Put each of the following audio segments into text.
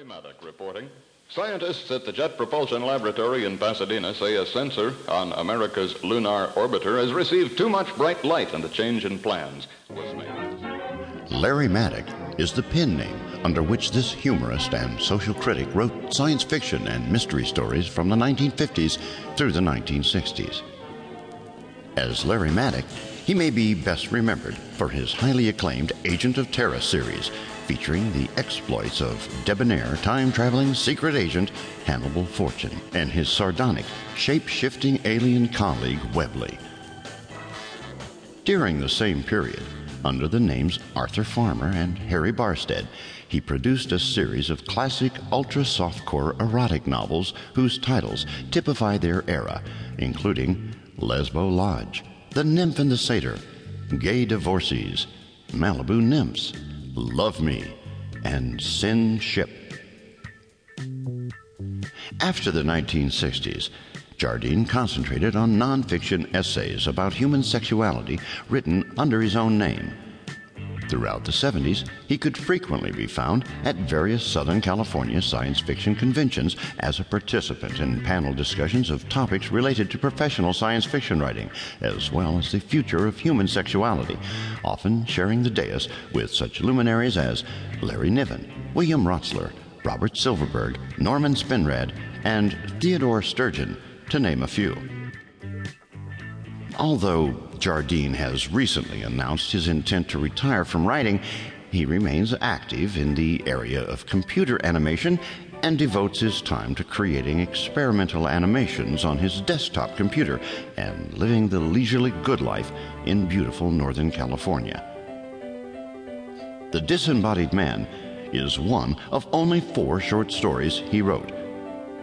Larry Maddock reporting. Scientists at the Jet Propulsion Laboratory in Pasadena say a sensor on America's lunar orbiter has received too much bright light and a change in plans was made. Larry Maddock is the pen name under which this humorist and social critic wrote science fiction and mystery stories from the 1950s through the 1960s. As Larry Maddock, he may be best remembered for his highly acclaimed Agent of Terror series, featuring the exploits of debonair time-traveling secret agent Hannibal Fortune and his sardonic, shape-shifting alien colleague Webley. During the same period, under the names Arthur Farmer and Harry Barsted, he produced a series of classic ultra-softcore erotic novels whose titles typify their era, including Lesbo Lodge, The Nymph and the Satyr, Gay Divorces, Malibu Nymphs, Love Me, and Sin Ship. After the 1960s, Jardine concentrated on nonfiction essays about human sexuality written under his own name. Throughout the 70s, he could frequently be found at various Southern California science fiction conventions as a participant in panel discussions of topics related to professional science fiction writing, as well as the future of human sexuality, often sharing the dais with such luminaries as Larry Niven, William Rotsler, Robert Silverberg, Norman Spinrad, and Theodore Sturgeon, to name a few. Although Jardine has recently announced his intent to retire from writing, he remains active in the area of computer animation and devotes his time to creating experimental animations on his desktop computer and living the leisurely good life in beautiful Northern California. The Disembodied Man is one of only 4 short stories he wrote.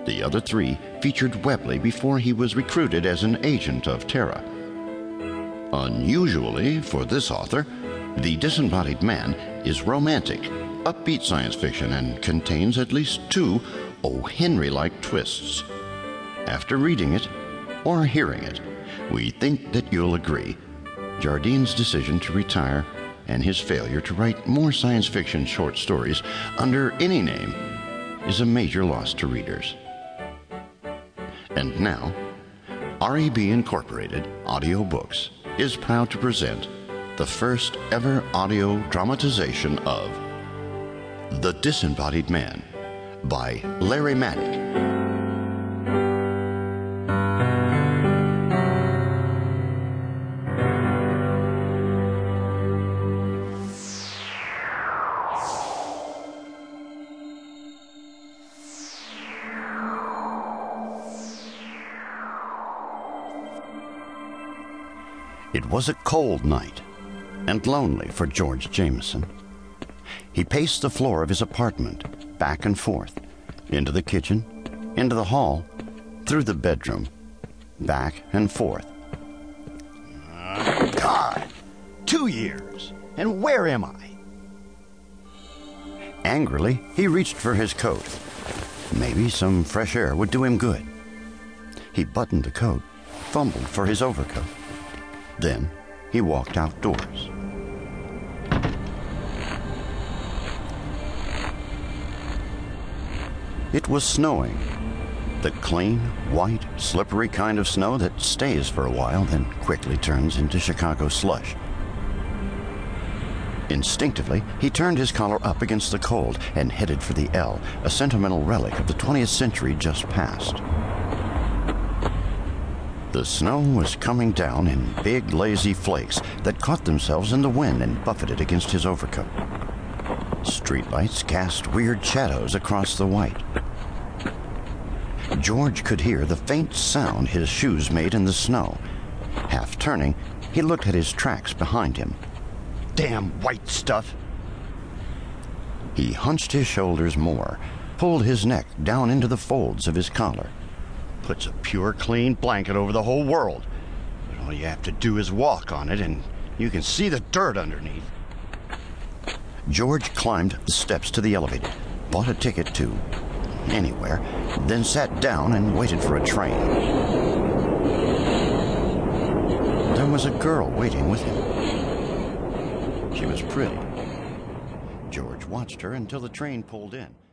The other 3 featured Webley before he was recruited as an agent of Terra. Unusually for this author, The Disembodied Man is romantic, upbeat science fiction, and contains at least 2 O. Henry-like twists. After reading it, or hearing it, we think that you'll agree. Jardine's decision to retire and his failure to write more science fiction short stories under any name is a major loss to readers. And now, R.E.B. Incorporated Audiobooks is proud to present the first ever audio dramatization of The Disembodied Man by Larry Maddock. It was a cold night, and lonely for George Jameson. He paced the floor of his apartment, back and forth, into the kitchen, into the hall, through the bedroom, back and forth. God! 2 years! And where am I? Angrily, he reached for his coat. Maybe some fresh air would do him good. He buttoned the coat, fumbled for his overcoat. Then he walked outdoors. It was snowing, the clean, white, slippery kind of snow that stays for a while, then quickly turns into Chicago slush. Instinctively, he turned his collar up against the cold and headed for the L, a sentimental relic of the 20th century just past. The snow was coming down in big, lazy flakes that caught themselves in the wind and buffeted against his overcoat. Streetlights cast weird shadows across the white. George could hear the faint sound his shoes made in the snow. Half turning, he looked at his tracks behind him. Damn white stuff! He hunched his shoulders more, pulled his neck down into the folds of his collar. Puts a pure, clean blanket over the whole world. But all you have to do is walk on it, and you can see the dirt underneath. George climbed the steps to the elevator, bought a ticket to anywhere, then sat down and waited for a train. There was a girl waiting with him. She was pretty. George watched her until the train pulled in.